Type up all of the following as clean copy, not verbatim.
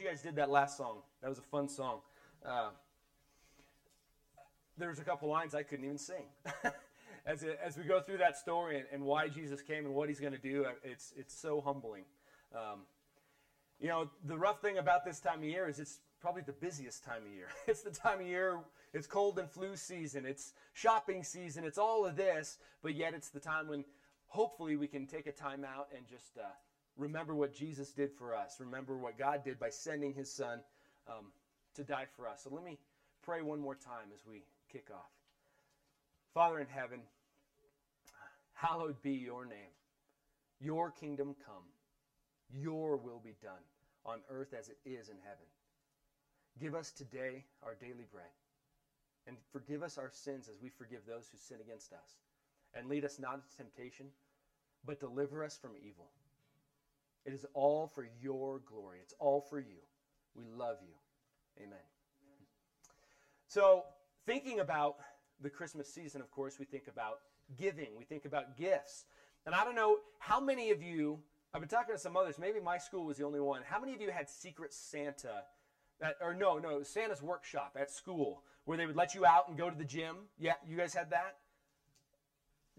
glad you guys did that last song. That was a fun song. There's a couple lines I couldn't even sing. As we go through that story and why Jesus came and what he's going to do, it's so humbling. You know, the rough thing about this time of year is it's probably the busiest time of year. It's the time of year, it's cold and flu season, it's shopping season, it's all of this, but yet it's the time when hopefully we can take a time out and just remember what Jesus did for us, remember what God did by sending his son to die for us. So let me pray one more time as we kick off. Father in heaven, hallowed be your name. Your kingdom come. Your will be done on earth as it is in heaven. Give us today our daily bread, and forgive us our sins as we forgive those who sin against us. And lead us not into temptation, but deliver us from evil. It is all for your glory. It's all for you. We love you. Amen. So, thinking about the Christmas season, of course, we think about giving. We think about gifts. And I don't know how many of you, I've been talking to some others, maybe my school was the only one. How many of you had Secret Santa? It was Santa's workshop at school where they would let you out and go to the gym. Yeah, you guys had that?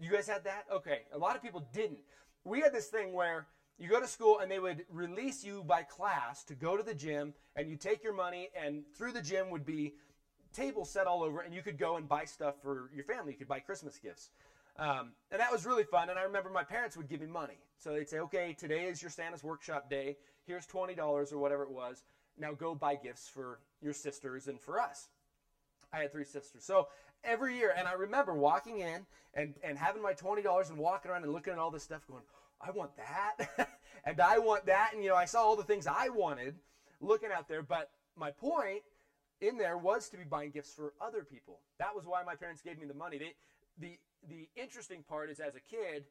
You guys had that? Okay, a lot of people didn't. We had this thing where you go to school and they would release you by class to go to the gym, and you take your money, and through the gym would be tables set all over, and you could go and buy stuff for your family. You could buy Christmas gifts. And that was really fun, and I remember my parents would give me money. So they'd say, okay, today is your Santa's workshop day. Here's $20 or whatever it was. Now go buy gifts for your sisters and for us. I had three sisters. So every year, and I remember walking in and having my $20 and walking around and looking at all this stuff going, I want that, and I want that. And, you know, I saw all the things I wanted looking out there. But my point in there was to be buying gifts for other people. That was why my parents gave me the money. The interesting part is, as a kid,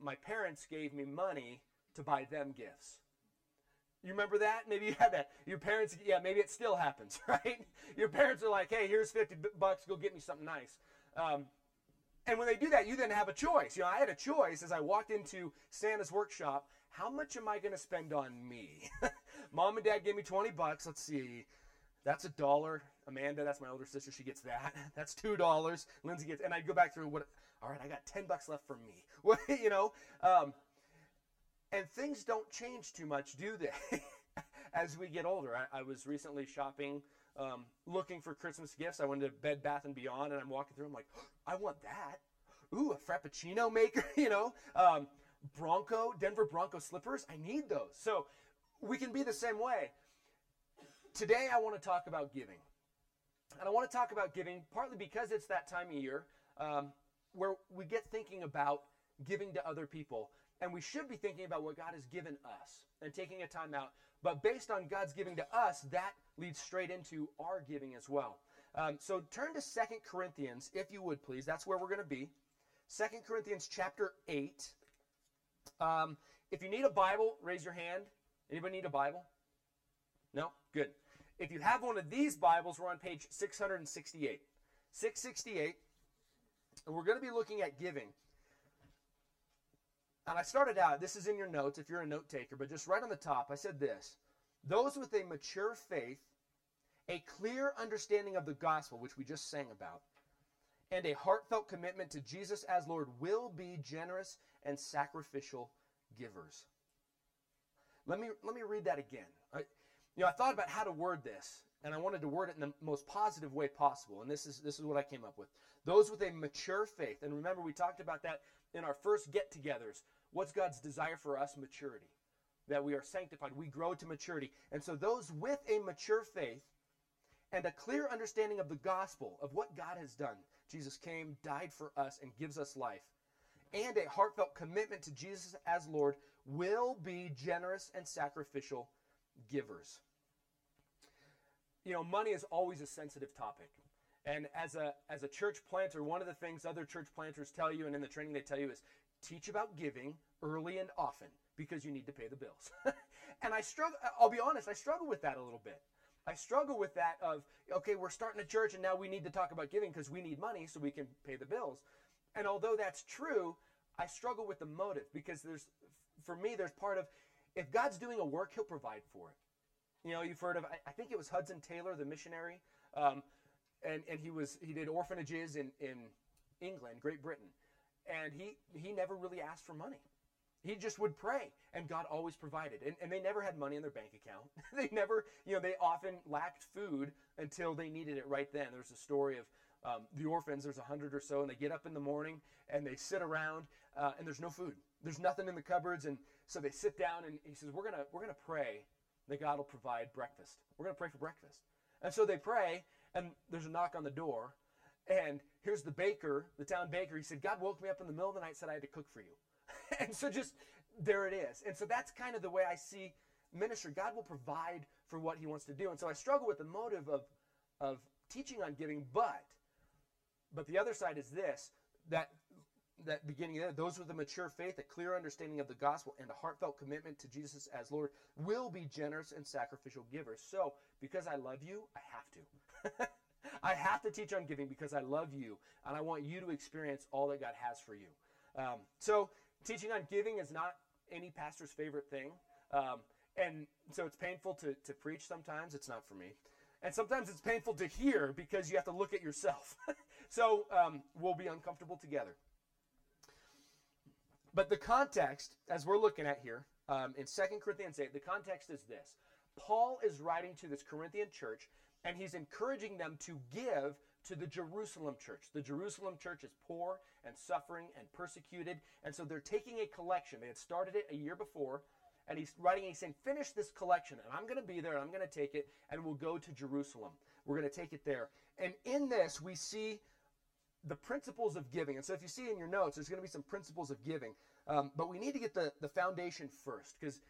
my parents gave me money to buy them gifts. You remember that? Maybe you had that. Your parents, yeah, maybe it still happens, right? Your parents are like, hey, here's $50, go get me something nice. And when they do that, you then have a choice. You know, I had a choice as I walked into Santa's workshop. How much am I going to spend on me? Mom and Dad gave me $20. Let's see. That's $1. Amanda, that's my older sister, she gets that. That's $2. Lindsay gets, and I'd go back through all right, I got $10 left for me. What, you know? And things don't change too much, do they? As we get older. I was recently shopping, looking for Christmas gifts. I went to Bed Bath and Beyond, and I'm walking through. I'm like, I want that. Ooh, a Frappuccino maker, you know. Denver Bronco slippers. I need those. So we can be the same way. Today I want to talk about giving. And I want to talk about giving partly because it's that time of year where we get thinking about giving to other people. And we should be thinking about what God has given us and taking a time out. But based on God's giving to us, that leads straight into our giving as well. So turn to 2 Corinthians, if you would, please. That's where we're going to be. 2 Corinthians chapter 8. If you need a Bible, raise your hand. Anybody need a Bible? No? Good. If you have one of these Bibles, we're on page 668. 668. And we're going to be looking at giving. And I started out, this is in your notes if you're a note taker, but just right on the top, I said this. Those with a mature faith, a clear understanding of the gospel, which we just sang about, and a heartfelt commitment to Jesus as Lord will be generous and sacrificial givers. Let me read that again. I thought about how to word this, and I wanted to word it in the most positive way possible, and this is what I came up with. Those with a mature faith, and remember we talked about that in our first get-togethers. What's God's desire for us? Maturity. That we are sanctified. We grow to maturity. And so those with a mature faith and a clear understanding of the gospel, of what God has done. Jesus came, died for us, and gives us life. And a heartfelt commitment to Jesus as Lord will be generous and sacrificial givers. You know, money is always a sensitive topic. And as a church planter, one of the things other church planters tell you and in the training they tell you is teach about giving early and often because you need to pay the bills. And I'll be honest, I struggle with that a little bit. I struggle with that of, okay, we're starting a church and now we need to talk about giving because we need money so we can pay the bills. And although that's true, I struggle with the motive because there's part of, if God's doing a work, he'll provide for it. You know, you've heard of, I think it was Hudson Taylor, the missionary, and he did orphanages in England, Great Britain, and he never really asked for money. He just would pray, and God always provided. And they never had money in their bank account. They never, you know, they often lacked food until they needed it right then. There's a story of the orphans. There's 100 or so, and they get up in the morning, and they sit around, and there's no food. There's nothing in the cupboards, and so they sit down, and he says, we're gonna pray that God will provide breakfast. We're going to pray for breakfast. And so they pray, and there's a knock on the door, and here's the baker, the town baker. He said, God woke me up in the middle of the night, said I had to cook for you. And so just there it is. And so that's kind of the way I see ministry. God will provide for what he wants to do. And so I struggle with the motive of teaching on giving, but the other side is this, that beginning there, those with a mature faith, a clear understanding of the gospel, and a heartfelt commitment to Jesus as Lord will be generous and sacrificial givers. So because I love you, I have to. I have to teach on giving because I love you, and I want you to experience all that God has for you. So teaching on giving is not any pastor's favorite thing. And so it's painful to preach sometimes. It's not for me. And sometimes it's painful to hear because you have to look at yourself. So we'll be uncomfortable together. But the context, as we're looking at here, in 2 Corinthians 8, the context is this. Paul is writing to this Corinthian church, and he's encouraging them to give to the Jerusalem church. The Jerusalem church is poor and suffering and persecuted, and so they're taking a collection. They had started it a year before, and he's writing, and he's saying, finish this collection, and I'm going to be there, and I'm going to take it, and we'll go to Jerusalem. We're going to take it there. And in this, we see the principles of giving. And so if you see in your notes, there's going to be some principles of giving. But we need to get the foundation first, because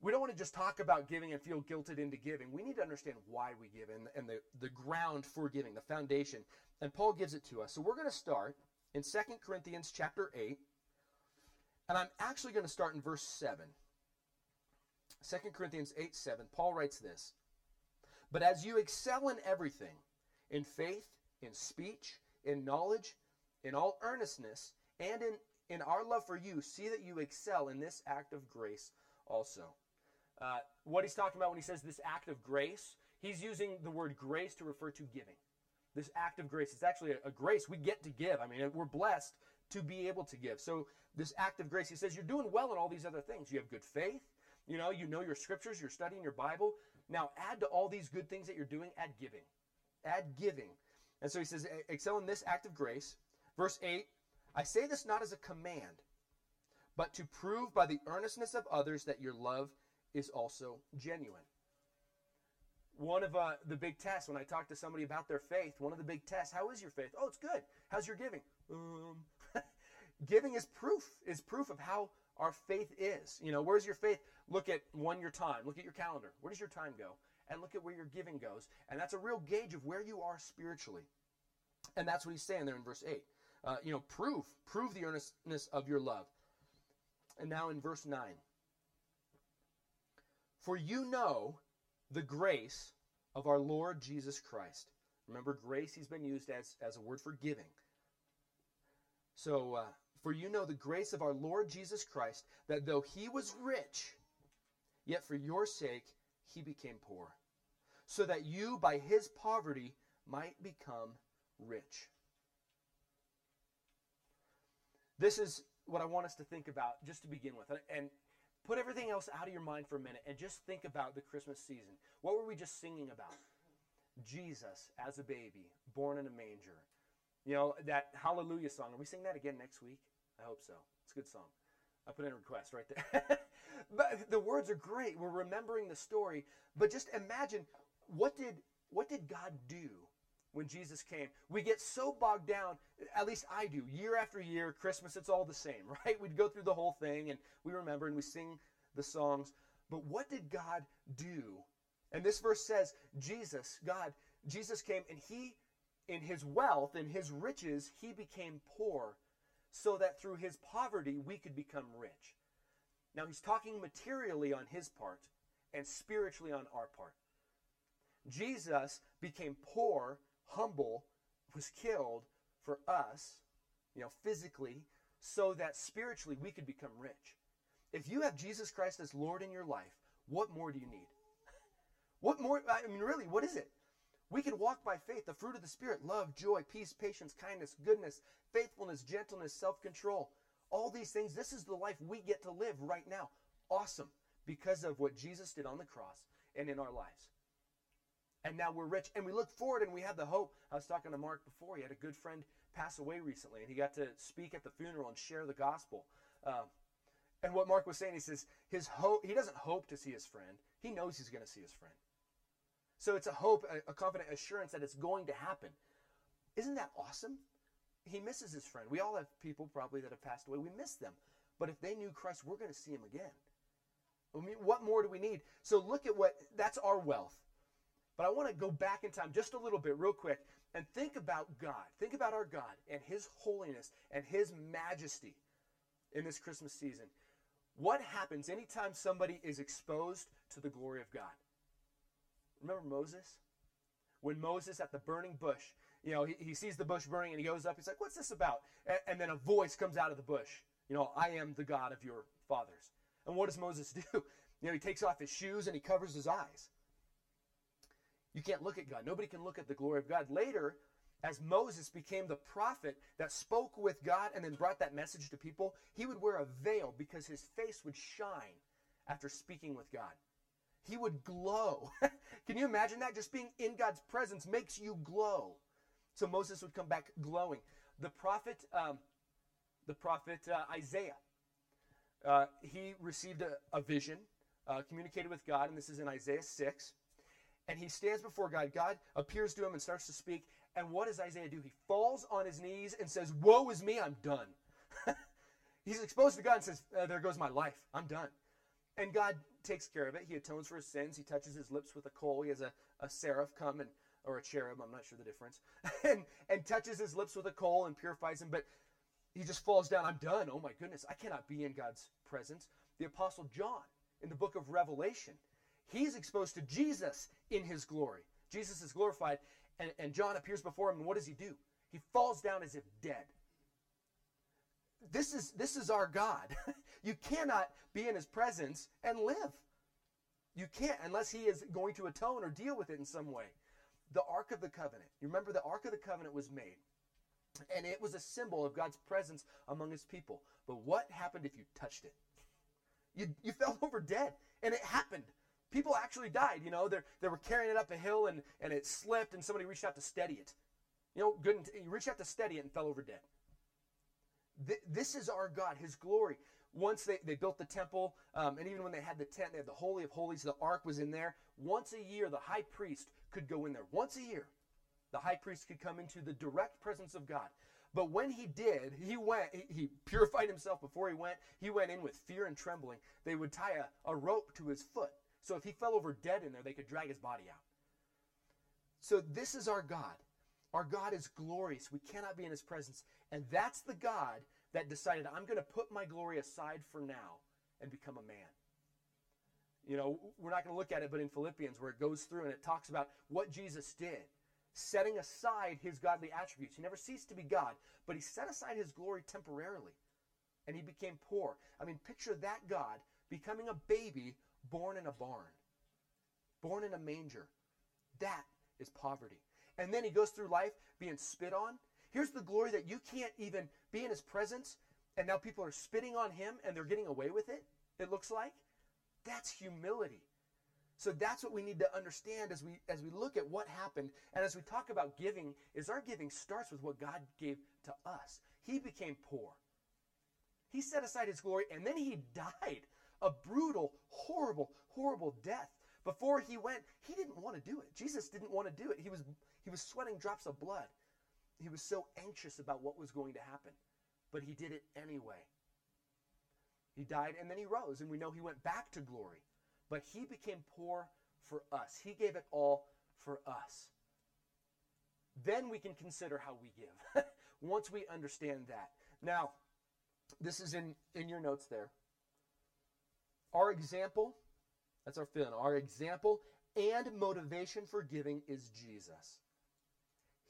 we don't want to just talk about giving and feel guilted into giving. We need to understand why we give and the ground for giving, the foundation. And Paul gives it to us. So we're going to start in 2 Corinthians chapter 8. And I'm actually going to start in verse 7. 2 Corinthians 8, 7. Paul writes this. But as you excel in everything, in faith, in speech, in knowledge, in all earnestness, and in our love for you, see that you excel in this act of grace also. What he's talking about when he says this act of grace, he's using the word grace to refer to giving. This act of grace is actually a grace. We get to give. I mean, we're blessed to be able to give. So this act of grace, he says, you're doing well in all these other things. You have good faith. You know your scriptures. You're studying your Bible. Now add to all these good things that you're doing, add giving. Add giving. And so he says, excel in this act of grace. Verse 8, I say this not as a command, but to prove by the earnestness of others that your love is also genuine. One of the big tests, when I talk to somebody about their faith, one of the big tests, how is your faith? Oh, it's good. How's your giving? Giving is proof of how our faith is. Where's your faith? Look at your time. Look at your calendar. Where does your time go? And look at where your giving goes. And that's a real gauge of where you are spiritually. And that's what he's saying there in verse 8. Prove the earnestness of your love. And now in verse 9. For you know the grace of our Lord Jesus Christ. Remember, grace, he's been used as a word for giving. So, for you know the grace of our Lord Jesus Christ, that though he was rich, yet for your sake he became poor, so that you by his poverty might become rich. This is what I want us to think about just to begin with. And put everything else out of your mind for a minute and just think about the Christmas season. What were we just singing about? Jesus as a baby, born in a manger. That Hallelujah song. Are we singing that again next week? I hope so. It's a good song. I put in a request right there. But the words are great. We're remembering the story. But just imagine, what did God do when Jesus came? We get so bogged down, at least I do, year after year, Christmas, it's all the same, right? We'd go through the whole thing, and we remember, and we sing the songs. But what did God do? And this verse says, Jesus came, and he, in his wealth, in his riches, he became poor, so that through his poverty we could become rich. Now he's talking materially on his part and spiritually on our part. Jesus became poor, humble, was killed for us, physically, so that spiritually we could become rich. If you have Jesus Christ as Lord in your life, what more do you need? What more? I mean, really, what is it? We can walk by faith, the fruit of the Spirit, love, joy, peace, patience, kindness, goodness, faithfulness, gentleness, self-control. All these things, this is the life we get to live right now. Awesome, because of what Jesus did on the cross and in our lives. And now we're rich, and we look forward, and we have the hope. I was talking to Mark before. He had a good friend pass away recently, and he got to speak at the funeral and share the gospel. And what Mark was saying, he says, his hope. He doesn't hope to see his friend. He knows he's going to see his friend. So it's a hope, a confident assurance that it's going to happen. Isn't that awesome? He misses his friend. We all have people probably that have passed away. We miss them. But if they knew Christ, we're going to see him again. I mean, what more do we need? So look at what, that's our wealth. But I want to go back in time just a little bit real quick and think about God. Think about our God and his holiness and his majesty in this Christmas season. What happens anytime somebody is exposed to the glory of God? Remember Moses? When Moses at the burning bush, you know, he sees the bush burning and he goes up. He's like, what's this about? And then a voice comes out of the bush. You know, I am the God of your fathers. And what does Moses do? You know, he takes off his shoes and he covers his eyes. You can't look at God. Nobody can look at the glory of God. Later, as Moses became the prophet that spoke with God and then brought that message to people, he would wear a veil because his face would shine after speaking with God. He would glow. Can you imagine that? Just being in God's presence makes you glow. So Moses would come back glowing. The prophet Isaiah, he received a vision, communicated with God, and this is in Isaiah 6. And he stands before God. God appears to him and starts to speak. And what does Isaiah do? He falls on his knees and says, woe is me, I'm done. He's exposed to God and says, there goes my life. I'm done. And God takes care of it. He atones for his sins. He touches his lips with a coal. He has a seraph come and, or a cherub, I'm not sure the difference, and touches his lips with a coal and purifies him. But he just falls down. I'm done. Oh my goodness. I cannot be in God's presence. The Apostle John in the book of Revelation, he's exposed to Jesus in his glory. Jesus is glorified, and John appears before him, and what does he do? He falls down as if dead. This is our God. You cannot be in his presence and live. You can't unless he is going to atone or deal with it in some way. The Ark of the Covenant. You remember the Ark of the Covenant was made, and it was a symbol of God's presence among his people. But what happened if you touched it? You fell over dead, and it happened. People actually died, you know. They were carrying it up a hill, and it slipped, and somebody reached out to steady it. You know, he reached out to steady it and fell over dead. This is our God, his glory. Once they built the temple, and even when they had the tent, they had the Holy of Holies, the Ark was in there. Once a year, the high priest could go in there. Once a year, the high priest could come into the direct presence of God. But when he did, he purified himself before he went. He went in with fear and trembling. They would tie a rope to his foot. So if he fell over dead in there, they could drag his body out. So this is our God. Our God is glorious. We cannot be in his presence. And that's the God that decided, I'm going to put my glory aside for now and become a man. You know, we're not going to look at it, but in Philippians where it goes through and it talks about what Jesus did, setting aside his godly attributes. He never ceased to be God, but he set aside his glory temporarily. And he became poor. I mean, picture that God becoming a baby born in a barn, born in a manger. That is poverty. And then he goes through life being spit on. Here's the glory that you can't even be in his presence, and now people are spitting on him, and they're getting away with it, it looks like. That's humility. So that's what we need to understand as we look at what happened, and as we talk about giving, is our giving starts with what God gave to us. He became poor. He set aside his glory, and then he died. A brutal, horrible, horrible death. Before he went, he didn't want to do it. Jesus didn't want to do it. He was sweating drops of blood. He was so anxious about what was going to happen. But he did it anyway. He died and then he rose. And we know he went back to glory. But he became poor for us. He gave it all for us. Then we can consider how we give. Once we understand that. Now, this is in your notes there. Our example, that's our feeling, our example and motivation for giving is Jesus.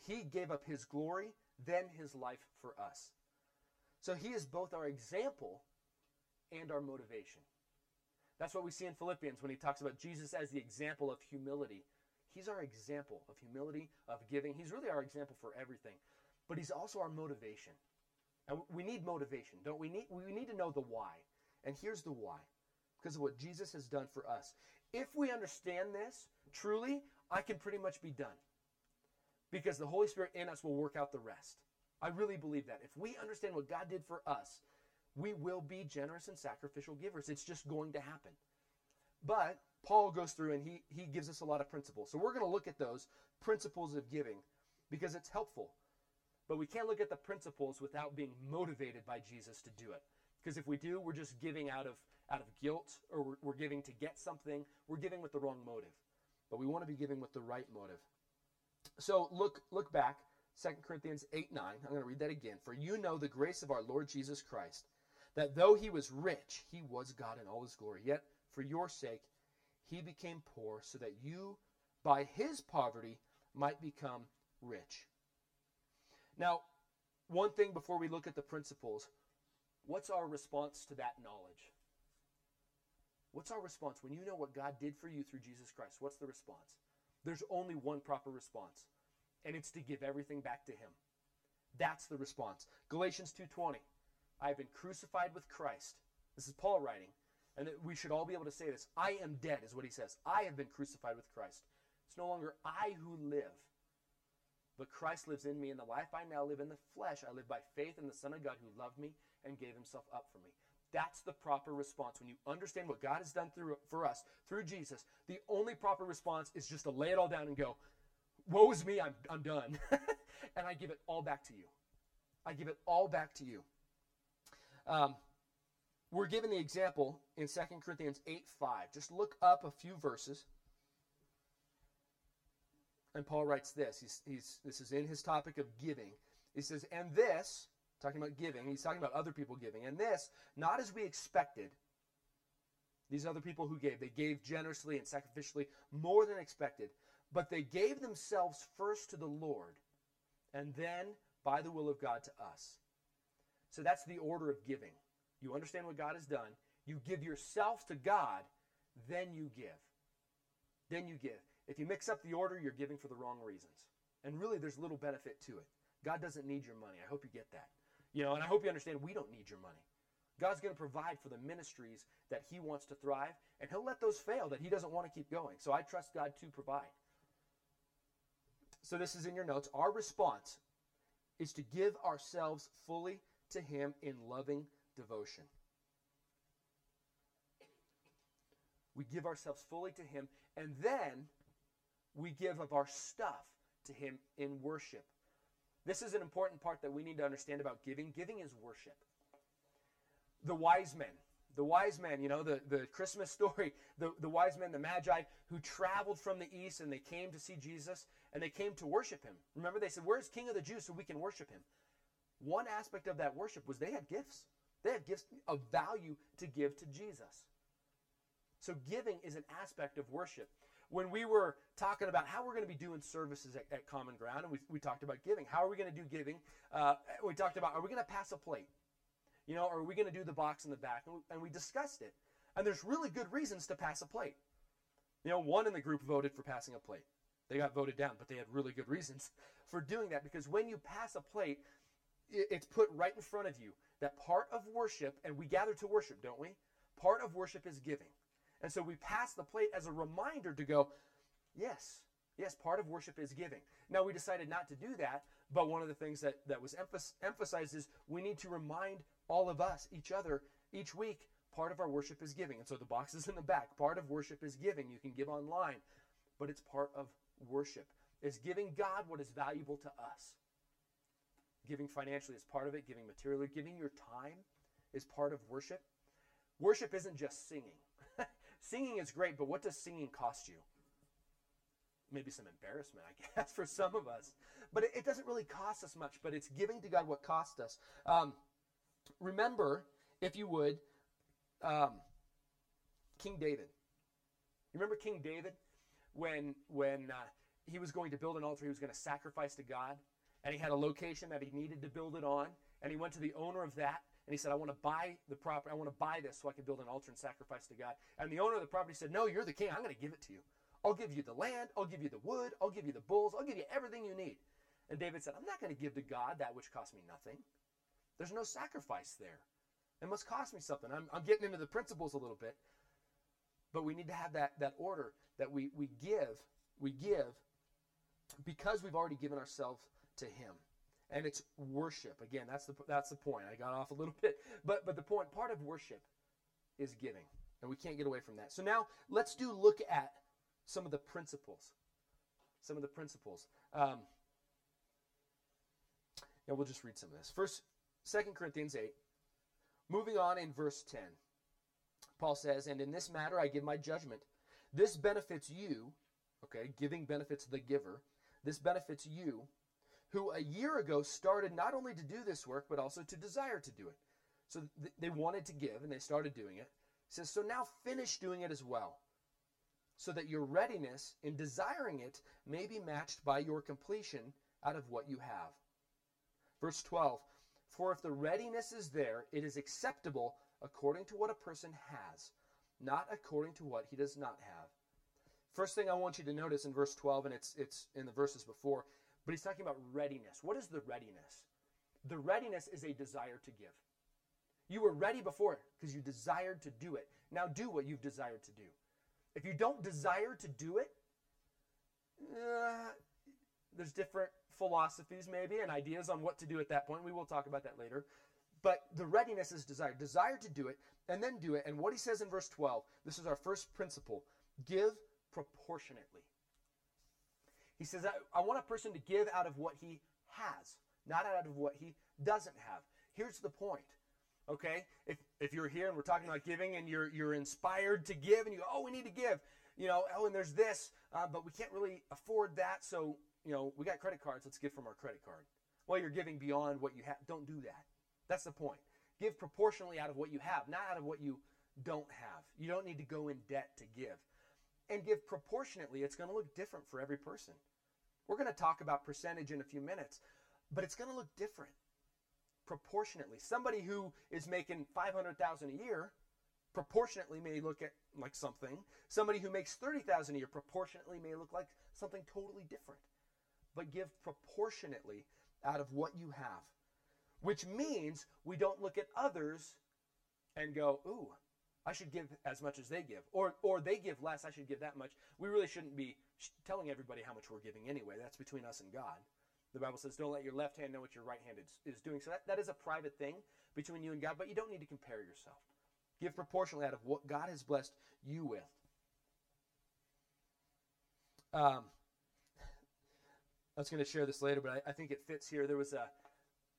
He gave up his glory, then his life for us. So he is both our example and our motivation. That's what we see in Philippians when he talks about Jesus as the example of humility. He's our example of humility, of giving. He's really our example for everything. But he's also our motivation. And we need motivation, don't we? We need to know the why. And here's the why. Because of what Jesus has done for us. If we understand this, truly, I can pretty much be done. Because the Holy Spirit in us will work out the rest. I really believe that. If we understand what God did for us, we will be generous and sacrificial givers. It's just going to happen. But Paul goes through and he gives us a lot of principles. So we're going to look at those principles of giving because it's helpful. But we can't look at the principles without being motivated by Jesus to do it. Because if we do, we're just giving out of guilt, or we're giving to get something. We're giving with the wrong motive. But we want to be giving with the right motive. So look back, 2 Corinthians 8, 9. I'm going to read that again. For you know the grace of our Lord Jesus Christ, that though he was rich, he was God in all his glory. Yet for your sake, he became poor so that you, by his poverty, might become rich. Now, one thing before we look at the principles, what's our response to that knowledge? What's our response? When you know what God did for you through Jesus Christ, what's the response? There's only one proper response, and it's to give everything back to him. That's the response. Galatians 2:20, I've been crucified with Christ. This is Paul writing, and we should all be able to say this. I am dead is what he says. I have been crucified with Christ. It's no longer I who live, but Christ lives in me, and the life I now live in the flesh, I live by faith in the Son of God who loved me and gave himself up for me. That's the proper response. When you understand what God has done for us through Jesus, the only proper response is just to lay it all down and go, woe is me, I'm done. And I give it all back to you. I give it all back to you. We're given the example in 2 Corinthians 8, 5. Just look up a few verses. And Paul writes this. This is in his topic of giving. He says, and this... talking about giving, he's talking about other people giving. And this, not as we expected, these other people who gave, they gave generously and sacrificially more than expected, but they gave themselves first to the Lord and then by the will of God to us. So that's the order of giving. You understand what God has done, you give yourself to God, then you give. Then you give. If you mix up the order, you're giving for the wrong reasons. And really, there's little benefit to it. God doesn't need your money. I hope you get that. You know, and I hope you understand we don't need your money. God's going to provide for the ministries that he wants to thrive, and he'll let those fail that he doesn't want to keep going. So I trust God to provide. So this is in your notes. Our response is to give ourselves fully to him in loving devotion. We give ourselves fully to him, and then we give of our stuff to him in worship. This is an important part that we need to understand about giving. Giving is worship. The wise men, you know, the Christmas story, the wise men, the Magi, who traveled from the east and they came to see Jesus and they came to worship him. Remember, they said, where's King of the Jews so we can worship him? One aspect of that worship was they had gifts. They had gifts of value to give to Jesus. So giving is an aspect of worship. When we were talking about how we're going to be doing services at Common Ground, and we talked about giving. How are we going to do giving? We talked about, are we going to pass a plate? You know, are we going to do the box in the back? And we discussed it. And there's really good reasons to pass a plate. You know, one in the group voted for passing a plate. They got voted down, but they had really good reasons for doing that. Because when you pass a plate, it's put right in front of you. That part of worship, and we gather to worship, don't we? Part of worship is giving. And so we pass the plate as a reminder to go, yes, part of worship is giving. Now, we decided not to do that, but one of the things that was emphasized is we need to remind all of us, each other, each week, part of our worship is giving. And so the box is in the back. Part of worship is giving. You can give online, but it's part of worship. It's giving God what is valuable to us. Giving financially is part of it. Giving materially. Giving your time is part of worship. Worship isn't just singing. Singing is great, but what does singing cost you? Maybe some embarrassment, I guess, for some of us. But it doesn't really cost us much, but it's giving to God what cost us. Remember, if you would, King David. You remember King David when he was going to build an altar, he was going to sacrifice to God, and he had a location that he needed to build it on, and he went to the owner of that, and he said, I want to buy the property. I want to buy this so I can build an altar and sacrifice to God. And the owner of the property said, no, you're the king. I'm going to give it to you. I'll give you the land. I'll give you the wood. I'll give you the bulls. I'll give you everything you need. And David said, I'm not going to give to God that which cost me nothing. There's no sacrifice there. It must cost me something. I'm getting into the principles a little bit. But we need to have that order that we give because we've already given ourselves to him. And it's worship. Again, that's the point. I got off a little bit. But the point, part of worship is giving. And we can't get away from that. So now let's look at some of the principles. Some of the principles. And we'll just read some of this. First, 2 Corinthians 8. Moving on in verse 10. Paul says, and in this matter I give my judgment. This benefits you. Okay, giving benefits the giver. This benefits you, who a year ago started not only to do this work, but also to desire to do it. So they wanted to give, and they started doing it. He says, so now finish doing it as well, so that your readiness in desiring it may be matched by your completion out of what you have. Verse 12, for if the readiness is there, it is acceptable according to what a person has, not according to what he does not have. First thing I want you to notice in verse 12, and it's in the verses before, but he's talking about readiness. What is the readiness? The readiness is a desire to give. You were ready before because you desired to do it. Now do what you've desired to do. If you don't desire to do it, there's different philosophies maybe and ideas on what to do at that point. We will talk about that later. But the readiness is desire. Desire to do it and then do it. And what he says in verse 12, this is our first principle, give proportionately. He says, I want a person to give out of what he has, not out of what he doesn't have. Here's the point, okay? If you're here and we're talking about giving and you're inspired to give and you go, oh, we need to give, and there's this, but we can't really afford that, so, we got credit cards, let's give from our credit card. Well, you're giving beyond what you have. Don't do that. That's the point. Give proportionally out of what you have, not out of what you don't have. You don't need to go in debt to give. And give proportionately, it's going to look different for every person. We're going to talk about percentage in a few minutes, but it's going to look different proportionately. Somebody who is making $500,000 a year proportionately may look at like something. Somebody who makes $30,000 a year proportionately may look like something totally different. But give proportionately out of what you have, which means we don't look at others and go, ooh, I should give as much as they give. Or they give less, I should give that much. We really shouldn't be telling everybody how much we're giving anyway. That's between us and God. The Bible says, don't let your left hand know what your right hand is doing. So that is a private thing between you and God, but you don't need to compare yourself. Give proportionally out of what God has blessed you with. I was going to share this later, but I think it fits here. There was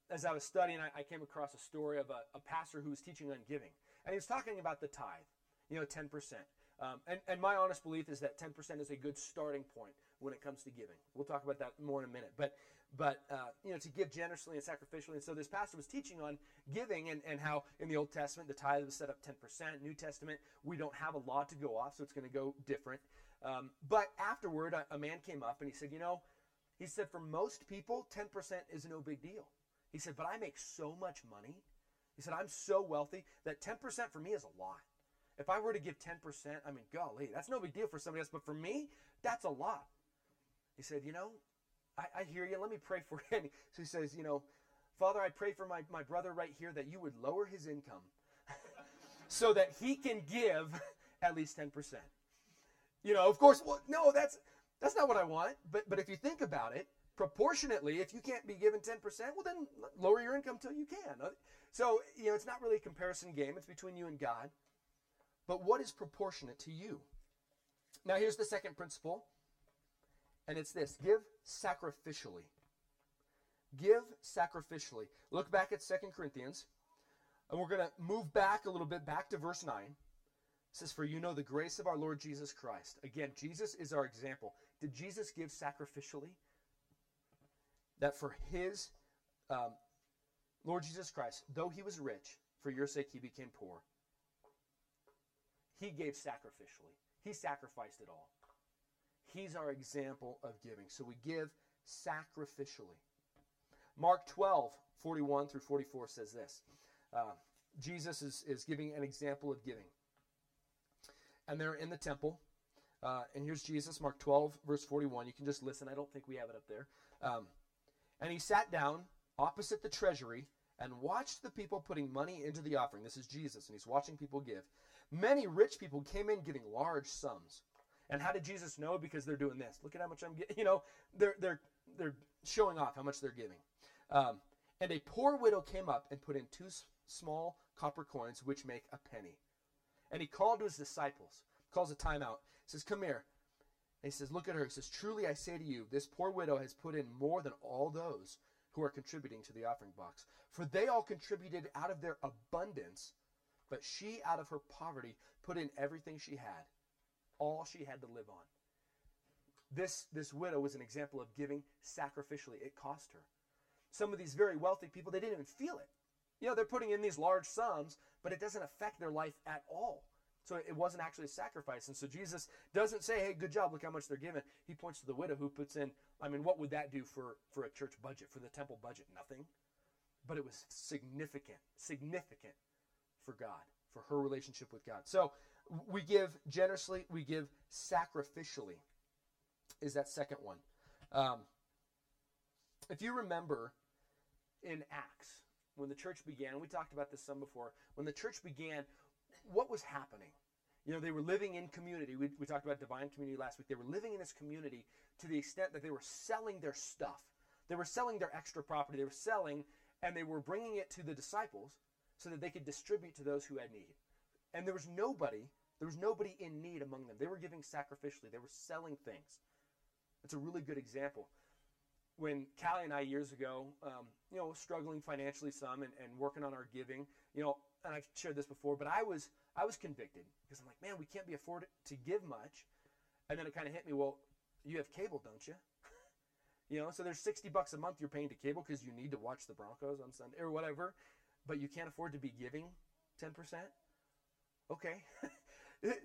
as I was studying, I came across a story of a pastor who was teaching on giving. And he was talking about the tithe, 10%. And my honest belief is that 10% is a good starting point when it comes to giving. We'll talk about that more in a minute. But to give generously and sacrificially. And so this pastor was teaching on giving and how in the Old Testament, the tithe was set up 10%. New Testament, we don't have a law to go off, so it's going to go different. But afterward, a man came up and he said, for most people, 10% is no big deal. He said, but I make so much money. He said, I'm so wealthy that 10% for me is a lot. If I were to give 10%, golly, that's no big deal for somebody else. But for me, that's a lot. He said, I hear you. Let me pray for him. So he says, Father, I pray for my brother right here that you would lower his income so that he can give at least 10%. Of course, that's not what I want. But if you think about it, proportionately, if you can't be given 10%, well, then lower your income till you can. So, it's not really a comparison game. It's between you and God. But what is proportionate to you? Now, here's the second principle, and it's this. Give sacrificially. Give sacrificially. Look back at 2 Corinthians, and we're going to move back a little bit, back to verse 9. It says, for you know the grace of our Lord Jesus Christ. Again, Jesus is our example. Did Jesus give sacrificially? That for his Lord Jesus Christ, though he was rich, for your sake he became poor. He gave sacrificially. He sacrificed it all. He's our example of giving. So we give sacrificially. Mark 12:41 through 44 says this. Jesus is giving an example of giving. And they're in the temple. And here's Jesus, Mark 12, verse 41. You can just listen. I don't think we have it up there. And he sat down opposite the treasury and watched the people putting money into the offering. This is Jesus, and he's watching people give. Many rich people came in giving large sums. And how did Jesus know? Because they're doing this. Look at how much I'm getting. You know, they're showing off how much they're giving. And a poor widow came up and put in two small copper coins, which make a penny. And he called to his disciples, calls a timeout. He says, come here. And he says, look at her. He says, truly I say to you, this poor widow has put in more than all those who are contributing to the offering box. For they all contributed out of their abundance, but she out of her poverty put in everything she had, all she had to live on. This widow was an example of giving sacrificially. It cost her. Some of these very wealthy people, they didn't even feel it. You know, they're putting in these large sums, but it doesn't affect their life at all. So it wasn't actually a sacrifice. And so Jesus doesn't say, hey, good job, look how much they're giving. He points to the widow who puts in, I mean, what would that do for a church budget, for the temple budget? Nothing. But it was significant for God, for her relationship with God. So we give generously, we give sacrificially is that second one. If you remember in Acts, when the church began, and we talked about this some before, when the church began, what was happening? You know, they were living in community. We talked about divine community last week. They were living in this community to the extent that they were selling their stuff. They were selling their extra property. They were selling, and they were bringing it to the disciples so that they could distribute to those who had need. And there was nobody in need among them. They were giving sacrificially. They were selling things. It's a really good example. When Callie and I years ago, you know, struggling financially some and working on our giving, you know, and I've shared this before, but I was convicted because I'm like, man, we can't be afforded to give much. And then it kind of hit me, well, you have cable, don't you? You know, so there's $60 a month you're paying to cable because you need to watch the Broncos on Sunday or whatever, but you can't afford to be giving 10%. Okay.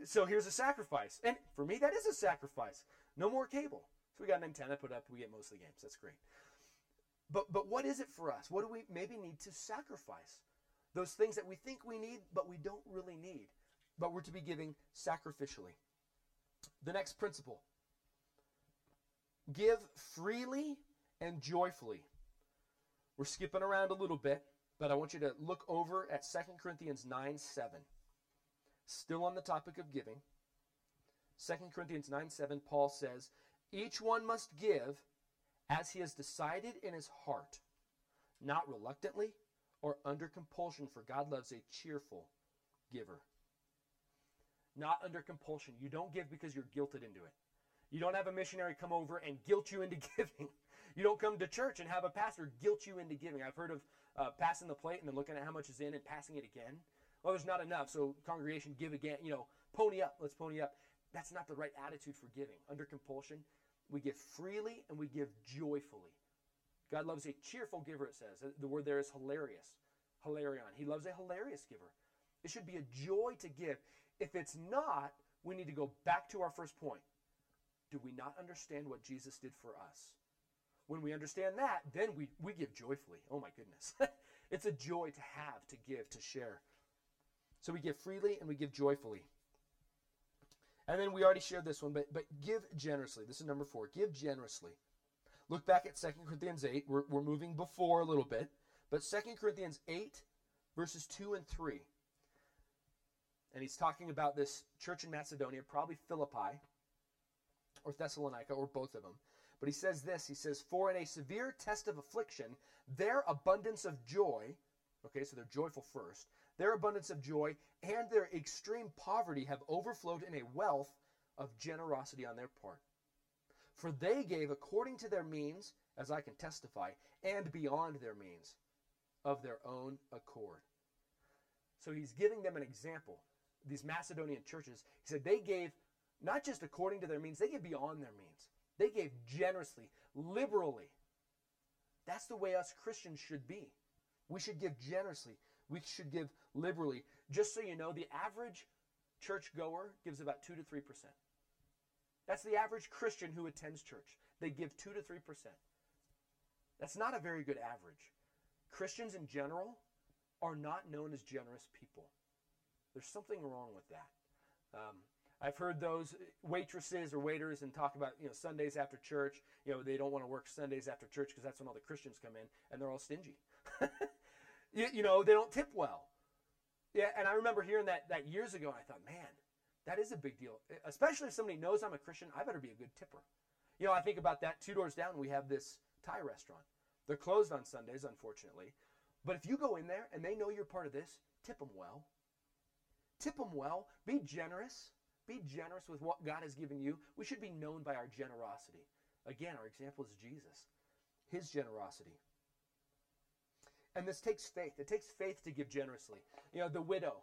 So here's a sacrifice. And for me, that is a sacrifice. No more cable. So we got an antenna put up. We get most of the games. That's great. But what is it for us? What do we maybe need to sacrifice? Those things that we think we need, but we don't really need. But we're to be giving sacrificially. The next principle. Give freely and joyfully. We're skipping around a little bit, but I want you to look over at 2 Corinthians 9:7. Still on the topic of giving. 2 Corinthians 9:7, Paul says, each one must give as he has decided in his heart, not reluctantly or under compulsion, for God loves a cheerful giver. Not under compulsion. You don't give because you're guilted into it. You don't have a missionary come over and guilt you into giving. You don't come to church and have a pastor guilt you into giving. I've heard of passing the plate and then looking at how much is in and passing it again. Well, there's not enough, so congregation, give again. You know, pony up. Let's pony up. That's not the right attitude for giving. Under compulsion, we give freely and we give joyfully. God loves a cheerful giver, it says. The word there is hilarious, hilarion. He loves a hilarious giver. It should be a joy to give. If it's not, we need to go back to our first point. Do we not understand what Jesus did for us? When we understand that, then we give joyfully. Oh, my goodness. It's a joy to have, to give, to share. So we give freely and we give joyfully. And then we already shared this one, but give generously. This is number 4. Give generously. Look back at 2 Corinthians 8. We're moving before a little bit. But 2 Corinthians 8, verses 2 and 3. And he's talking about this church in Macedonia, probably Philippi or Thessalonica or both of them. But he says this. He says, for in a severe test of affliction, their abundance of joy, okay, so they're joyful first, their abundance of joy and their extreme poverty have overflowed in a wealth of generosity on their part. For they gave according to their means, as I can testify, and beyond their means, of their own accord. So he's giving them an example. These Macedonian churches, he said they gave not just according to their means, they gave beyond their means. They gave generously, liberally. That's the way us Christians should be. We should give generously. We should give liberally. Just so you know, the average churchgoer gives about 2 to 3%. That's the average Christian who attends church. They give 2 to 3%. That's not a very good average. Christians in general are not known as generous people. There's something wrong with that. I've heard those waitresses or waiters and talk about, Sundays after church, they don't want to work Sundays after church because that's when all the Christians come in and they're all stingy. They don't tip well. Yeah, and I remember hearing that years ago, and I thought, man, that is a big deal. Especially if somebody knows I'm a Christian, I better be a good tipper. I think about that. Two doors down, we have this Thai restaurant. They're closed on Sundays, unfortunately. But if you go in there and they know you're part of this, tip them well. Tip them well. Be generous. Be generous with what God has given you. We should be known by our generosity. Again, our example is Jesus, his generosity. And this takes faith. It takes faith to give generously. The widow,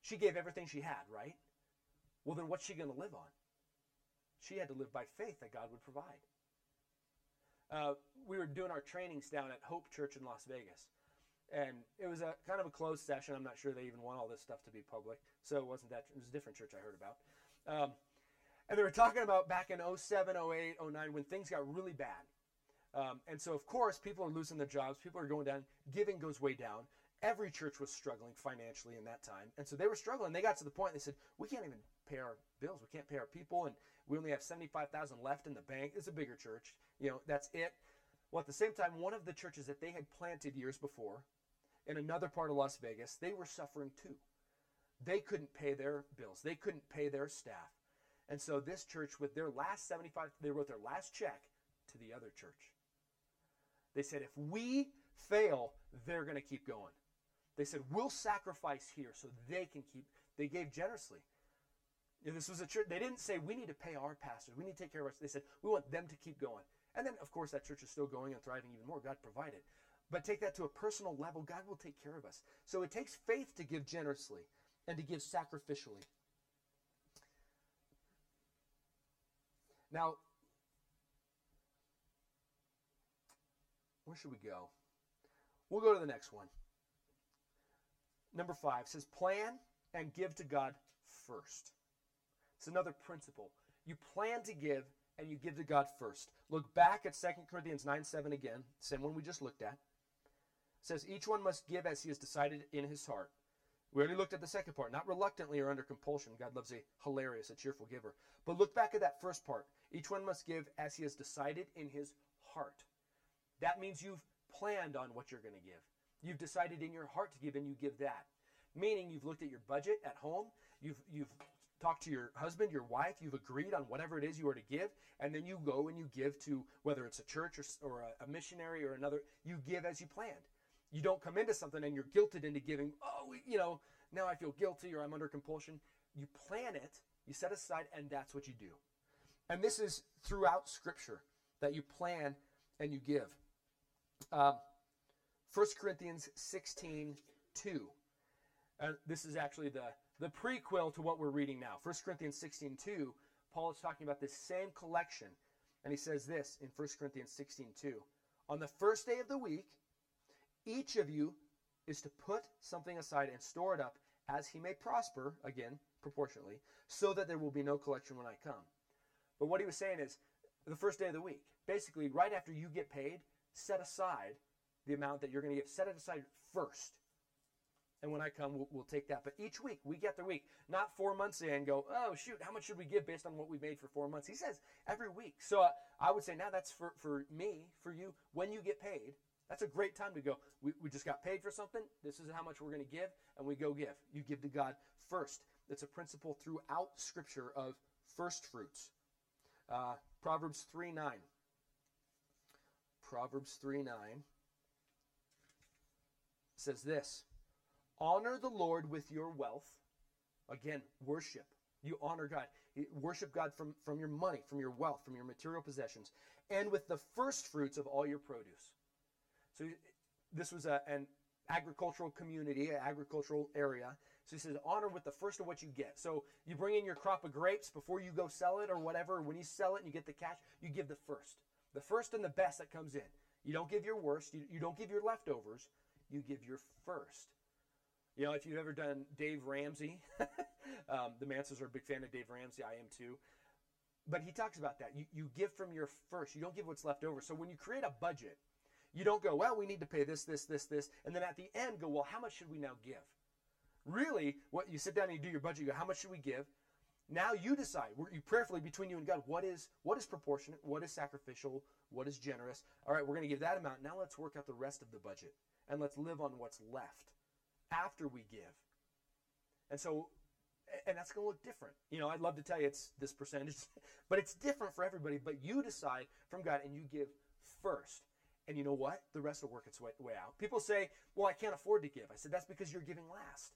she gave everything she had, right? Well, then what's she going to live on? She had to live by faith that God would provide. We were doing our trainings down at Hope Church in Las Vegas. And it was a kind of a closed session. I'm not sure they even want all this stuff to be public. So it wasn't that. It was a different church I heard about. And they were talking about back in 07, 08, 09 when things got really bad. And so, of course, people are losing their jobs. People are going down. Giving goes way down. Every church was struggling financially in that time. And so they were struggling. They got to the point they said, we can't even pay our bills. We can't pay our people. And we only have $75,000 left in the bank. It's a bigger church. That's it. Well, at the same time, one of the churches that they had planted years before in another part of Las Vegas, they were suffering too. They couldn't pay their bills. They couldn't pay their staff. And so this church, with their last $75,000, they wrote their last check to the other church. They said, if we fail, they're going to keep going. They said, we'll sacrifice here so they can keep. They gave generously. This was a church. They didn't say, we need to pay our pastors. We need to take care of us. They said, we want them to keep going. And then, of course, that church is still going and thriving even more. God provided. But take that to a personal level. God will take care of us. So it takes faith to give generously and to give sacrificially. Now, where should we go? We'll go to the next one. Number 5 says, plan and give to God first. It's another principle. You plan to give and you give to God first. Look back at 2 Corinthians 9:7 again, same one we just looked at. It says, each one must give as he has decided in his heart. We already looked at the second part, not reluctantly or under compulsion. God loves a hilarious, a cheerful giver. But look back at that first part. Each one must give as he has decided in his heart. That means you've planned on what you're going to give. You've decided in your heart to give, and you give that. Meaning you've looked at your budget at home. You've talk to your husband, your wife, you've agreed on whatever it is you are to give, and then you go and you give to, whether it's a church or a missionary or another, you give as you planned. You don't come into something and you're guilted into giving, now I feel guilty or I'm under compulsion. You plan it, you set aside, and that's what you do. And this is throughout Scripture that you plan and you give. 1 Corinthians 16:2. This is actually the prequel to what we're reading now. 1 Corinthians 16:2, Paul is talking about this same collection. And he says this in 1 Corinthians 16:2. On the first day of the week, each of you is to put something aside and store it up as he may prosper, again, proportionately, so that there will be no collection when I come. But what he was saying is the first day of the week. Basically, right after you get paid, set aside the amount that you're going to give. Set it aside first. And when I come, we'll take that. But each week, we get the week, not 4 months in, go, oh, shoot, how much should we give based on what we made for 4 months? He says every week. So I would say now that's for me, for you, when you get paid, that's a great time to go, we just got paid for something. This is how much we're going to give, and we go give. You give to God first. It's a principle throughout Scripture of first fruits. Proverbs 3:9. Proverbs 3:9 says this. Honor the Lord with your wealth. Again, worship. You honor God. Worship God from your money, from your wealth, from your material possessions, and with the first fruits of all your produce. So this was an agricultural community, an agricultural area. So he says, honor with the first of what you get. So you bring in your crop of grapes before you go sell it or whatever. When you sell it and you get the cash, you give the first and the best that comes in. You don't give your worst. You don't give your leftovers. You give your first. If you've ever done Dave Ramsey, the Mansons are a big fan of Dave Ramsey. I am too. But he talks about that. You give from your first. You don't give what's left over. So when you create a budget, You don't go, well, we need to pay this, and then at the end go, well, how much should we now give? Really, what you sit down and you do your budget, you go, how much should we give? Now you decide, you prayerfully between you and God, what is proportionate, what is sacrificial, what is generous? All right, we're going to give that amount. Now let's work out the rest of the budget, and let's live on what's left after we give. And so, and that's going to look different. You know, I'd love to tell you it's this percentage, but it's different for everybody. But you decide from God, and you give first. And you know what? The rest will work its way out. People say, well, I can't afford to give. I said, that's because you're giving last.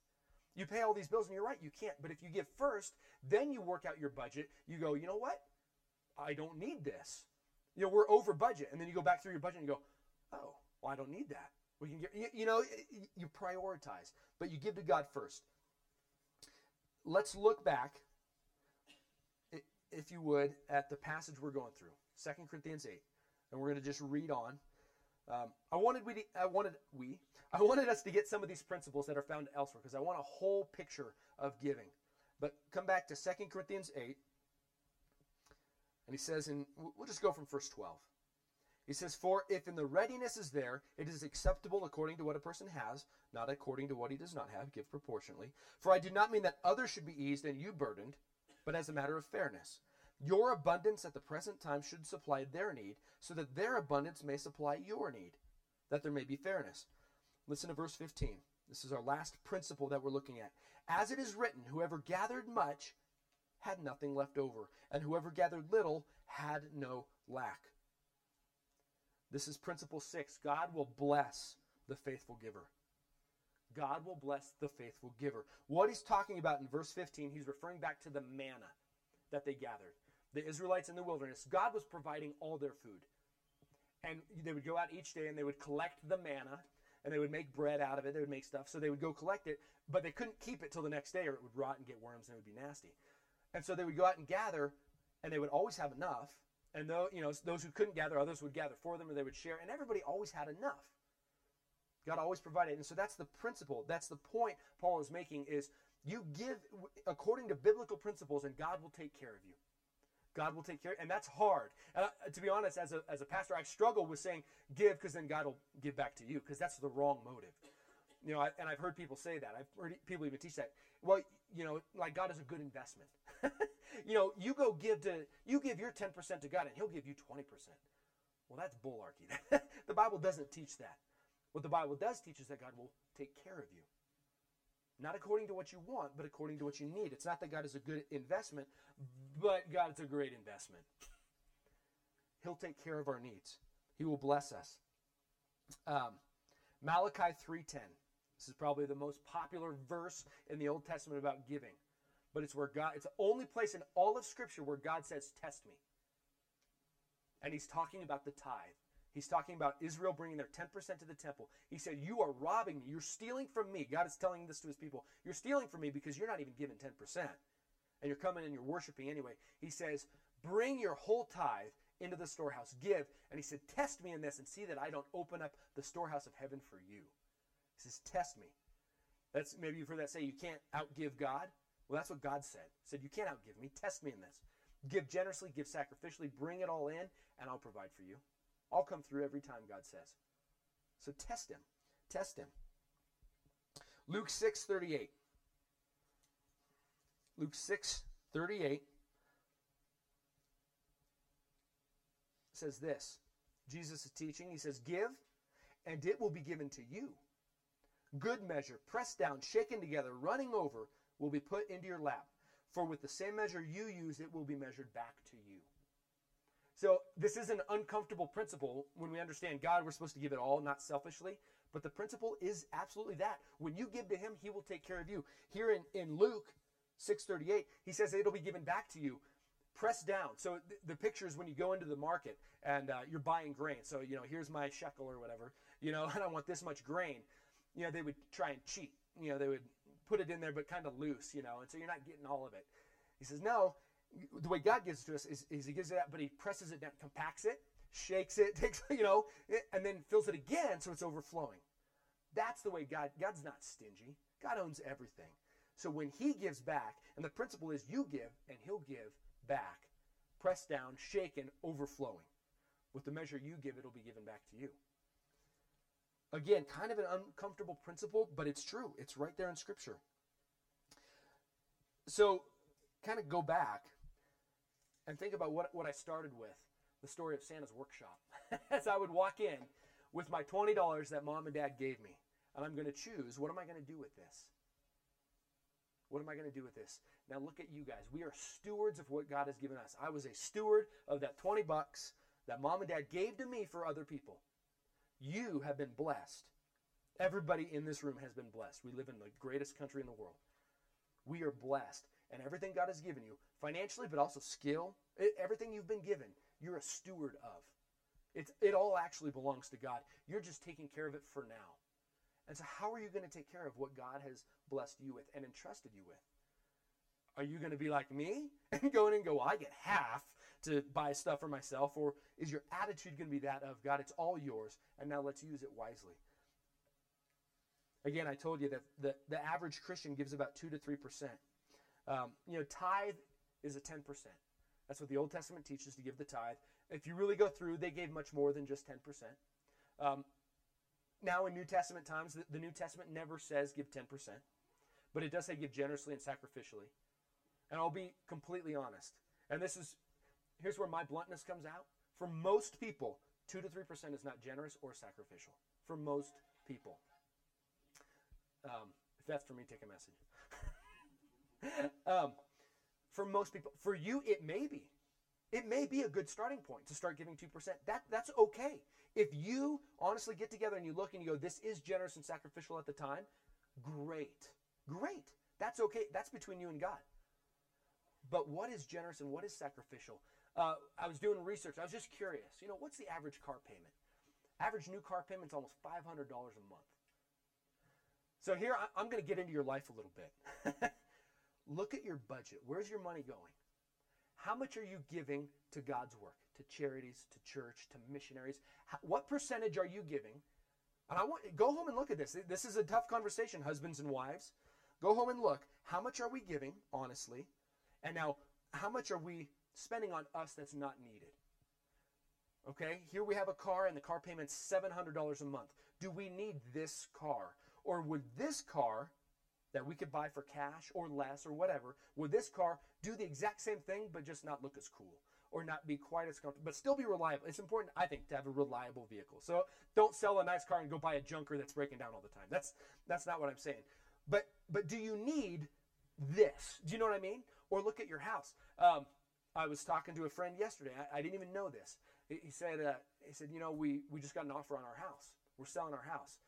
You pay all these bills, and you're right, you can't. But if you give first, then you work out your budget. You go, you know what? I don't need this. You know, we're over budget. And then you go back through your budget and you go, oh, well, I don't need that. We can get, you know, you prioritize, but you give to God first. Let's look back, if you would, at the passage we're going through, 2 Corinthians 8, and we're going to just read on. I wanted us to get some of these principles that are found elsewhere, because I want a whole picture of giving. But come back to 2 Corinthians 8, and he says, and we'll just go from verse 12. He says, for if in the readiness is there, it is acceptable according to what a person has, not according to what he does not have, give proportionately. For I do not mean that others should be eased and you burdened, but as a matter of fairness. Your abundance at the present time should supply their need, so that their abundance may supply your need, that there may be fairness. Listen to verse 15. This is our last principle that we're looking at. As it is written, whoever gathered much had nothing left over, and whoever gathered little had no lack. This is principle 6. God will bless the faithful giver. God will bless the faithful giver. What he's talking about in verse 15, he's referring back to the manna that they gathered. The Israelites in the wilderness, God was providing all their food. And they would go out each day and they would collect the manna, and they would make bread out of it. They would make stuff. So they would go collect it, but they couldn't keep it till the next day, or it would rot and get worms and it would be nasty. And so they would go out and gather, and they would always have enough. And though, you know, those who couldn't gather, others would gather for them, or they would share. And everybody always had enough. God always provided. And so that's the principle. That's the point Paul is making, is you give according to biblical principles, and God will take care of you. God will take care. And that's hard. And to be honest, as a pastor, I struggle with saying give, because then God will give back to you, because that's the wrong motive. You know, I've heard people say that. I've heard people even teach that. Well, you know, like God is a good investment. You know, you give your 10% to God, and he'll give you 20%. Well, that's bullarchy. The Bible doesn't teach that. What the Bible does teach is that God will take care of you. Not according to what you want, but according to what you need. It's not that God is a good investment, but God is a great investment. He'll take care of our needs. He will bless us. Malachi 3:10. This is probably the most popular verse in the Old Testament about giving. But it's where God, it's the only place in all of Scripture where God says, test me. And he's talking about the tithe. He's talking about Israel bringing their 10% to the temple. He said, you are robbing me. You're stealing from me. God is telling this to his people. You're stealing from me because you're not even giving 10%. And you're coming and you're worshiping anyway. He says, bring your whole tithe into the storehouse. Give. And he said, test me in this and see that I don't open up the storehouse of heaven for you. He says, test me. That's, maybe you've heard that say, you can't outgive God. Well, that's what God said. He said, you can't outgive me. Test me in this. Give generously, give sacrificially, bring it all in, and I'll provide for you. I'll come through every time, God says. So test him. Test him. Luke 6:38. Luke 6:38 says this. Jesus is teaching. He says, give, and it will be given to you. Good measure, pressed down, shaken together, running over, will be put into your lap. For with the same measure you use, it will be measured back to you. So this is an uncomfortable principle when we understand God, we're supposed to give it all, not selfishly. But the principle is absolutely that. When you give to him, he will take care of you. Here in Luke 6:38, he says it'll be given back to you. Pressed down. So the picture is when you go into the market and you're buying grain. So, you know, here's my shekel or whatever, you know, and I want this much grain. You know, they would try and cheat. You know, they would put it in there, but kind of loose, you know, and so you're not getting all of it. He says, no, the way God gives it to us is he gives it out, but he presses it down, compacts it, shakes it, takes, you know, and then fills it again so it's overflowing. That's the way God's not stingy. God owns everything. So when he gives back, and the principle is you give and he'll give back, pressed down, shaken, overflowing. With the measure you give, it'll be given back to you. Again, kind of an uncomfortable principle, but it's true. It's right there in Scripture. So kind of go back and think about what I started with, the story of Santa's workshop. As I would walk in with my $20 that mom and dad gave me, and I'm going to choose, what am I going to do with this? What am I going to do with this? Now look at you guys. We are stewards of what God has given us. I was a steward of that $20 that mom and dad gave to me for other people. You have been blessed. Everybody in this room has been blessed. We live in the greatest country in the world. We are blessed. And everything God has given you, financially, but also skill, everything you've been given, you're a steward of. It all actually belongs to God. You're just taking care of it for now. And so how are you going to take care of what God has blessed you with and entrusted you with? Are you going to be like me and go in and go, well, I get half to buy stuff for myself? Or is your attitude going to be that of, God, it's all yours, and now let's use it wisely? Again, I told you that the average Christian gives about 2 to 3%. Tithe is a 10%. That's what the Old Testament teaches, to give the tithe. If you really go through, they gave much more than just 10%. Now in New Testament times, the New Testament never says give 10%, but it does say give generously and sacrificially. And I'll be completely honest. And here's where my bluntness comes out. For most people, 2 to 3% is not generous or sacrificial. For most people. If that's for me, take a message. For most people, for you, it may be a good starting point to start giving 2%. That's okay. If you honestly get together and you look and you go, this is generous and sacrificial at the time, great. That's okay. That's between you and God. But what is generous and what is sacrificial? I was doing research. I was just curious. What's the average car payment? Average new car payment's almost $500 a month. So here, I'm going to get into your life a little bit. Look at your budget. Where's your money going? How much are you giving to God's work, to charities, to church, to missionaries? What percentage are you giving? And go home and look at this. This is a tough conversation, husbands and wives. Go home and look. How much are we giving, honestly? And now, how much are we spending on us that's not needed? Okay, here we have a car, and the car payment's $700 a month. Do we need this car? Or would this car that we could buy for cash or less or whatever, would this car do the exact same thing but just not look as cool or not be quite as comfortable, but still be reliable? It's important, I think, to have a reliable vehicle. So don't sell a nice car and go buy a junker that's breaking down all the time. That's not what I'm saying. But do you need this? Do you know what I mean? Or look at your house. I was talking to a friend yesterday. I didn't even know this. He said, we just got an offer on our house. We're selling our house.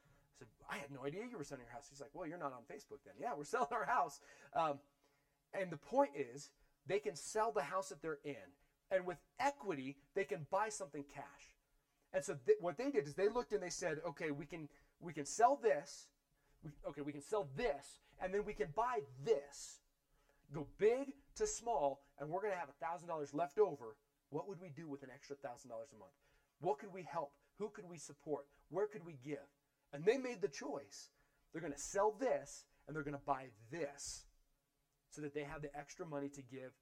I said, I had no idea you were selling your house. He's like, well, you're not on Facebook then. Yeah, we're selling our house. And the point is, they can sell the house that they're in. And with equity, they can buy something cash. And so what they did is they looked and they said, okay, we can sell this. We can sell this. And then we can buy this. Go big to small, and we're going to have $1,000 left over. What would we do with an extra $1,000 a month? What could we help? Who could we support? Where could we give? And they made the choice. They're going to sell this, and they're going to buy this so that they have the extra money to give.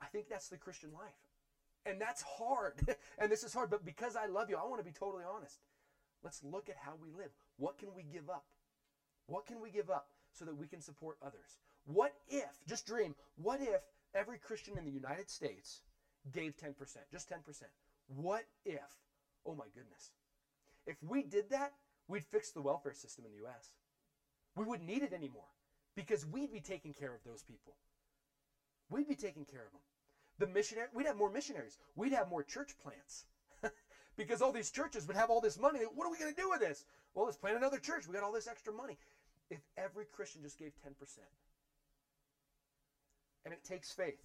I think that's the Christian life. And that's hard. And this is hard, but because I love you, I want to be totally honest. Let's look at how we live. What can we give up? What can we give up so that we can support others? What if, just dream, what if every Christian in the United States gave 10%, just 10%? What if, oh my goodness, if we did that, we'd fix the welfare system in the U.S. We wouldn't need it anymore because we'd be taking care of those people. We'd be taking care of them. We'd have more missionaries. We'd have more church plants because all these churches would have all this money. What are we going to do with this? Well, let's plant another church. We got all this extra money. If every Christian just gave 10%, and it takes faith.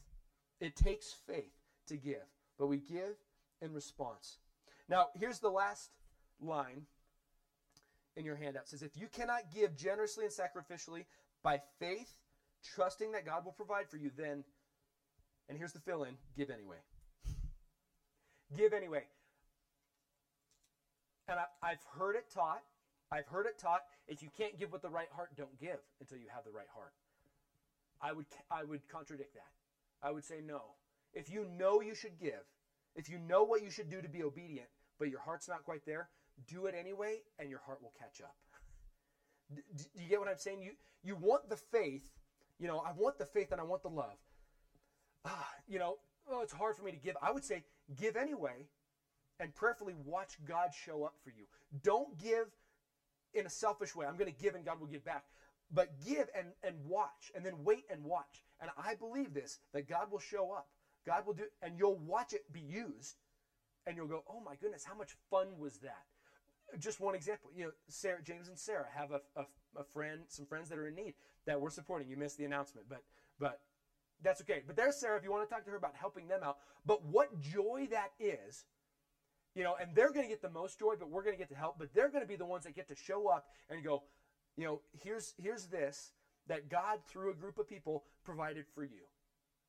It takes faith to give, but we give in response. Now, here's the last line in your handout. It says, if you cannot give generously and sacrificially by faith, trusting that God will provide for you, then, and here's the fill-in, give anyway. Give anyway. And I've heard it taught. If you can't give with the right heart, don't give until you have the right heart. I would contradict that. I would say no. If you know you should give, if you know what you should do to be obedient, but your heart's not quite there, do it anyway, and your heart will catch up. Do you get what I'm saying? You want the faith. You know, I want the faith and I want the love. It's hard for me to give. I would say give anyway, and prayerfully watch God show up for you. Don't give in a selfish way. I'm going to give and God will give back. But give and watch, and then wait and watch. And I believe this, that God will show up. God will do, and you'll watch it be used, and you'll go, oh my goodness, how much fun was that? Just one example, Sarah, James and Sarah have a friend, some friends that are in need that we're supporting. You missed the announcement, but that's okay. But there's Sarah, if you want to talk to her about helping them out. But what joy that is, and they're going to get the most joy, but we're going to get to help. But they're going to be the ones that get to show up and go, here's this, that God, through a group of people, provided for you.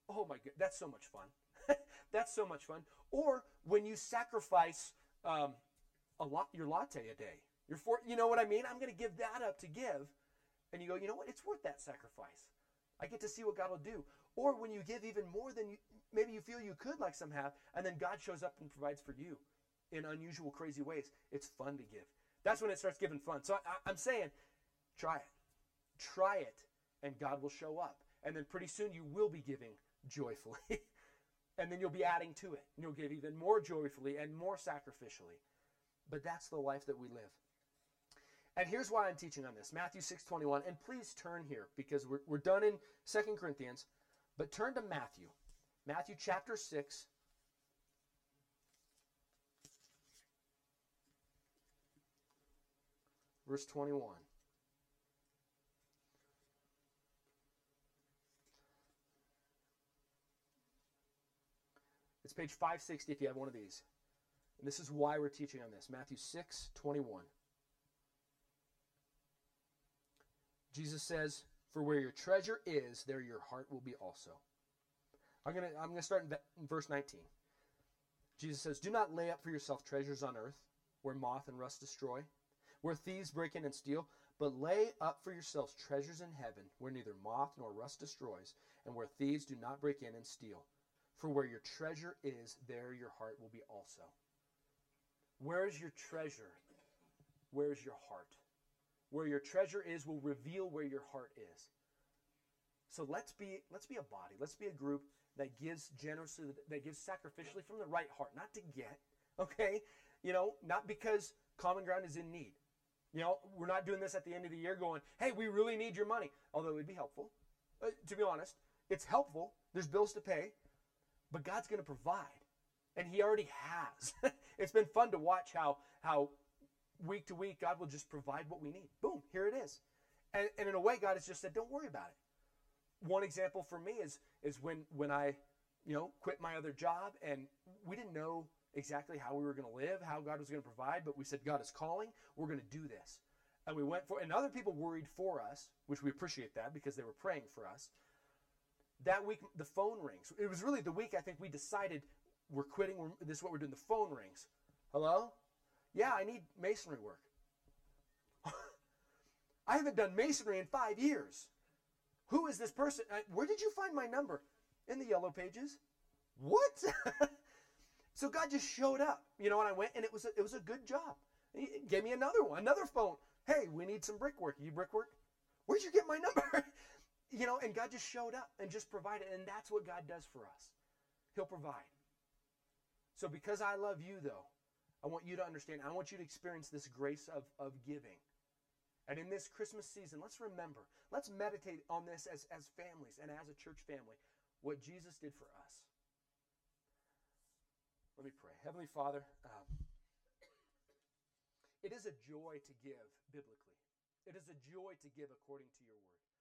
Oh my God, that's so much fun. That's so much fun. Or when you sacrifice your latte a day. You know what I mean? I'm going to give that up to give. And you go, you know what? It's worth that sacrifice. I get to see what God will do. Or when you give even more than maybe you feel you could, like some have, and then God shows up and provides for you in unusual, crazy ways. It's fun to give. That's when it starts giving fun. So I'm saying, try it. Try it, and God will show up. And then pretty soon you will be giving joyfully. And then you'll be adding to it. And you'll give even more joyfully and more sacrificially. But that's the life that we live. And here's why I'm teaching on this. Matthew 6:21. And please turn here, because we're done in 2 Corinthians. But turn to Matthew. Matthew chapter 6. Verse 21. It's page 560 if you have one of these. And this is why we're teaching on this. Matthew 6:21. Jesus says, "For where your treasure is, there your heart will be also." I'm gonna start in verse 19. Jesus says, "Do not lay up for yourself treasures on earth, where moth and rust destroy, where thieves break in and steal, but lay up for yourselves treasures in heaven, where neither moth nor rust destroys, and where thieves do not break in and steal. For where your treasure is, there your heart will be also." Where is your treasure? Where is your heart? Where your treasure is will reveal where your heart is. So let's be a body. Let's be a group that gives generously, that gives sacrificially from the right heart, not to get, okay? Not because Common Ground is in need. We're not doing this at the end of the year going, hey, we really need your money. Although it would be helpful. To be honest, it's helpful. There's bills to pay. But God's going to provide, and He already has. It's been fun to watch how week to week God will just provide what we need. Boom, here it is. And in a way, God has just said, don't worry about it. One example for me is when I quit my other job, and we didn't know exactly how we were going to live, how God was going to provide, but we said, God is calling. We're going to do this. And we went for it. And other people worried for us, which we appreciate that because they were praying for us. That week, the phone rings. It was really the week I think we decided we're quitting. This is what we're doing. The phone rings. Hello? Yeah, I need masonry work. I haven't done masonry in 5 years. Who is this person? Where did you find my number? In the yellow pages. What? So God just showed up, and I went, and it was a good job. He gave me another one, another phone. Hey, we need some brickwork. You brickwork? Where'd you get my number? And God just showed up and just provided, and that's what God does for us. He'll provide. So because I love you, though, I want you to understand, I want you to experience this grace of giving. And in this Christmas season, let's remember, let's meditate on this as families and as a church family, what Jesus did for us. Let me pray. Heavenly Father, it is a joy to give biblically. It is a joy to give according to your word.